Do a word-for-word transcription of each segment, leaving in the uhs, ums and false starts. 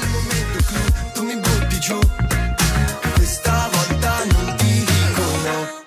Al momento clou, tu mi butti giù. Questa volta non ti dico no.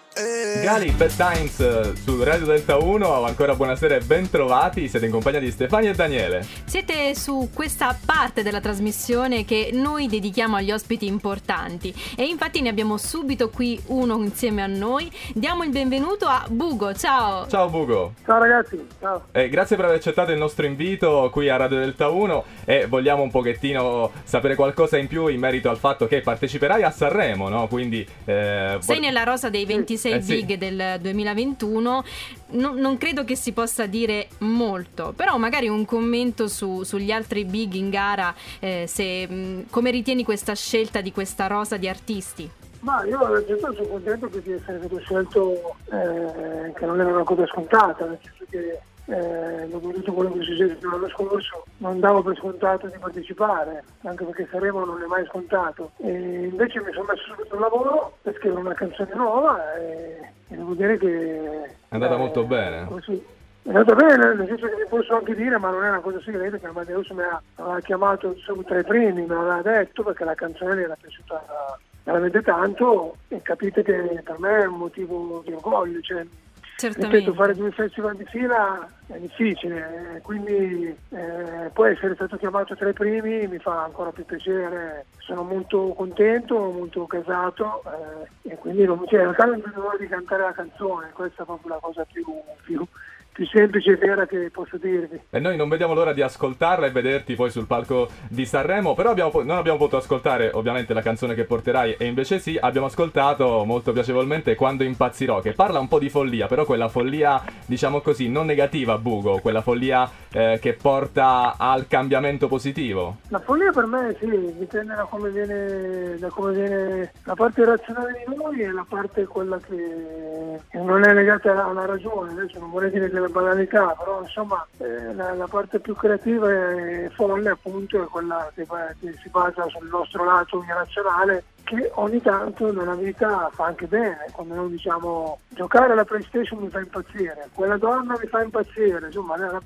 Gali, Bad Times su Radio Delta uno, ancora buonasera e bentrovati, siete in compagnia di Stefania e Daniele. Siete su questa parte della trasmissione che noi dedichiamo agli ospiti importanti e infatti ne abbiamo subito qui uno insieme a noi. Diamo il benvenuto a Bugo, ciao! Ciao Bugo! Ciao ragazzi, ciao! E grazie per aver accettato il nostro invito qui a Radio Delta uno e vogliamo un pochettino sapere qualcosa in più in merito al fatto che parteciperai a Sanremo, no? Quindi eh, sei nella rosa dei ventisei eh, sì. del duemilaventuno, no, non credo che si possa dire molto, però magari un commento su, sugli altri big in gara, eh, se, mh, come ritieni questa scelta di questa rosa di artisti? Ma io innanzitutto sono contento di essere stato scelto, eh, che non era una cosa scontata, nel senso che Eh, dopo tutto quello che è successo l'anno scorso non davo per scontato di partecipare, anche perché Sanremo non è mai scontato, e invece mi sono messo subito al lavoro per scrivere una canzone nuova e, e devo dire che è andata eh, molto bene così. È andata bene, nel senso che posso anche dire, ma non è una cosa segreta, che Matteo mi ha, ha chiamato subito tra i primi, me l'ha detto perché la canzone gli era piaciuta veramente tanto e capite che per me è un motivo di orgoglio, cioè ripeto, fare due festival di fila è difficile, quindi eh, poi essere stato chiamato tra i primi mi fa ancora più piacere, sono molto contento, molto casato eh, e quindi non, cioè, non mi devo di cantare la canzone, questa è proprio la cosa più... più più semplice e vera che posso dirvi. E noi non vediamo l'ora di ascoltarla e vederti poi sul palco di Sanremo, però abbiamo, non abbiamo potuto ascoltare ovviamente la canzone che porterai, e invece sì, abbiamo ascoltato molto piacevolmente Quando impazzirò, che parla un po' di follia, però quella follia, diciamo così, non negativa, Bugo, quella follia eh, che porta al cambiamento positivo. La follia per me sì, dipende da come viene, da come viene la parte razionale di noi e la parte quella che non è legata alla ragione, adesso non vorrei dire che banalità, però insomma eh, la, la parte più creativa e folle appunto è quella che, che si basa sul nostro lato irrazionale, che ogni tanto nella vita fa anche bene, quando noi diciamo giocare alla PlayStation mi fa impazzire, quella donna mi fa impazzire, insomma la, la,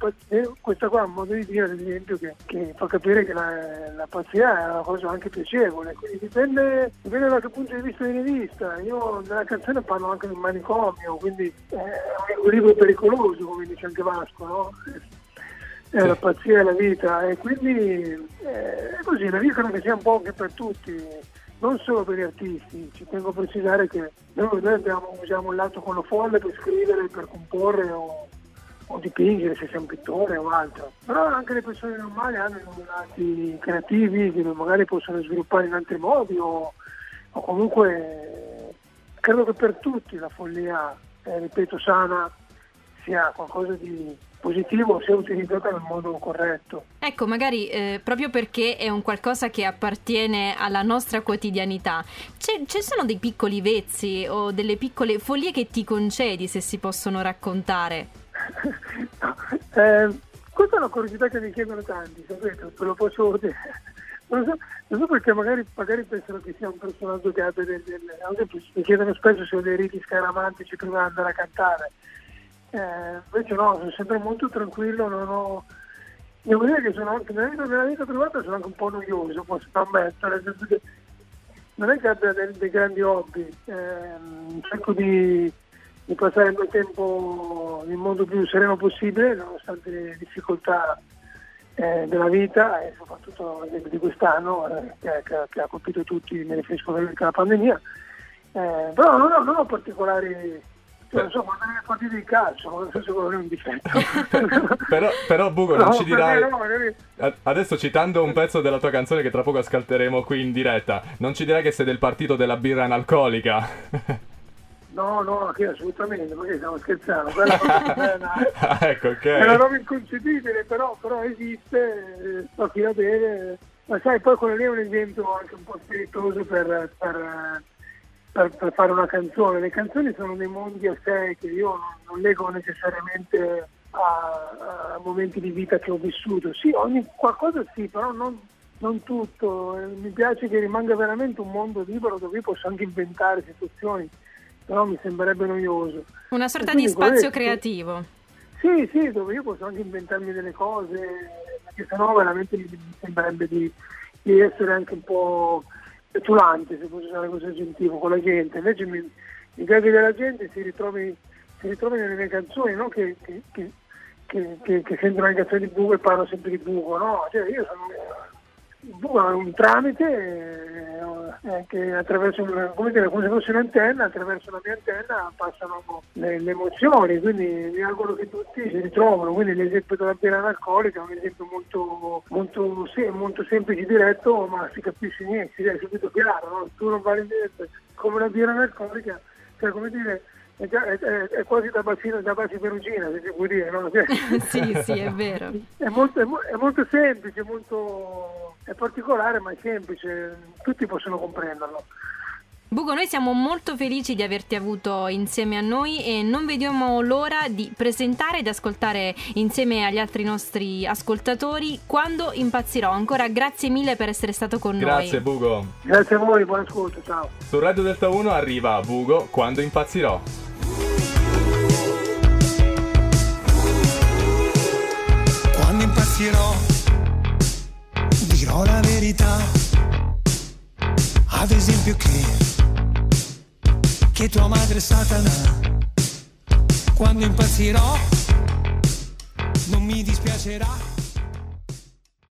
questa qua è un modo di dire ad esempio che, che fa capire che la, la pazzia è una cosa anche piacevole, quindi dipende, dipende da che punto di vista viene vista. Io nella canzone parlo anche di un manicomio, quindi è un equilibrio pericoloso, come dice anche Vasco, no? È la pazzia è la vita e quindi è così, la vita credo che sia un po' anche per tutti, non solo per gli artisti. Ci tengo a precisare che noi, noi abbiamo, usiamo un lato con lo folle per scrivere, per comporre o, o dipingere, se sei un pittore o altro, però anche le persone normali hanno dei lati creativi che magari possono sviluppare in altri modi o, o comunque credo che per tutti la follia, eh, ripeto, sana sia qualcosa di positivo se utilizzata nel modo corretto. Ecco, magari eh, proprio perché è un qualcosa che appartiene alla nostra quotidianità, c'è, ci sono dei piccoli vezzi o delle piccole follie che ti concedi, se si possono raccontare? eh, questa è una curiosità che mi chiedono tanti, sapete, te lo posso dire. Non so, non so perché magari, magari pensano che sia un personaggio che abbia delle, delle... mi chiedono spesso se ho dei riti scaramantici prima di andare a cantare. Eh, invece no, sono sempre molto tranquillo, non ho... devo dire che sono anche nella vita, nella vita privata sono anche un po' noioso, posso ammettere, non è che abbia dei, dei grandi hobby, eh, cerco di, di passare il mio tempo nel modo più sereno possibile nonostante le difficoltà eh, della vita e soprattutto di quest'anno eh, che, che, che ha colpito tutti, mi riferisco anche alla pandemia, eh, però non ho, non ho particolari. Cioè, non so, quando mi partite di calcio, non so se quello è un difetto. però, però Bugo, no, non ci dirai... No, magari... Adesso citando un pezzo della tua canzone che tra poco ascolteremo qui in diretta, non ci dirai che sei del partito della birra analcolica? No, no, che assolutamente, perché stiamo scherzando. Quella è una... ecco, ok. È una roba inconcepibile, però, però esiste, sto eh, qui a bere. Ma sai, poi quello lì è un esempio anche un po' spiritoso per... per Per, per fare una canzone. Le canzoni sono dei mondi a sé che io non, non leggo necessariamente a, a momenti di vita che ho vissuto, sì, ogni qualcosa sì, però non, non tutto, eh, mi piace che rimanga veramente un mondo libero dove io posso anche inventare situazioni, però mi sembrerebbe noioso. Una sorta di spazio questo creativo. Sì, sì, dove io posso anche inventarmi delle cose, perché sennò veramente mi, mi sembrerebbe di, di essere anche un po' petulante, se posso usare questo aggettivo, con la gente. Invece mi, mi piace che la gente si ritrovi, si ritrovi nelle mie canzoni, no? Che, che, che, che, che, che sembrano le canzoni di Bugo e parlo sempre di Bugo, no? Cioè io sono... Bugo è un tramite eh, che attraverso, come dire, come se fosse un'antenna, attraverso la mia antenna passano le, le emozioni, quindi mi auguro che tutti si ritrovano. Quindi l'esempio della birra analcolica è un esempio molto, molto, sì, molto semplice, diretto, ma si capisce niente, si è subito chiaro, no? Tu non vale niente, come la birra analcolica, cioè come dire... È, è, è quasi da bacino, da basi Perugina, se si può dire, no? Sì, sì, è vero. È molto, è, mo, è molto semplice, molto, è particolare, ma è semplice, tutti possono comprenderlo. Bugo, noi siamo molto felici di averti avuto insieme a noi e non vediamo l'ora di presentare e di ascoltare insieme agli altri nostri ascoltatori Quando impazzirò. Ancora grazie mille per essere stato con grazie, noi. Grazie Bugo. Grazie a voi, buon ascolto, ciao. Su Radio Delta uno arriva Bugo, Quando impazzirò. Quando impazzirò, dirò la verità, ad esempio che che tua madre è Satana. Quando impazzirò, non mi dispiacerà.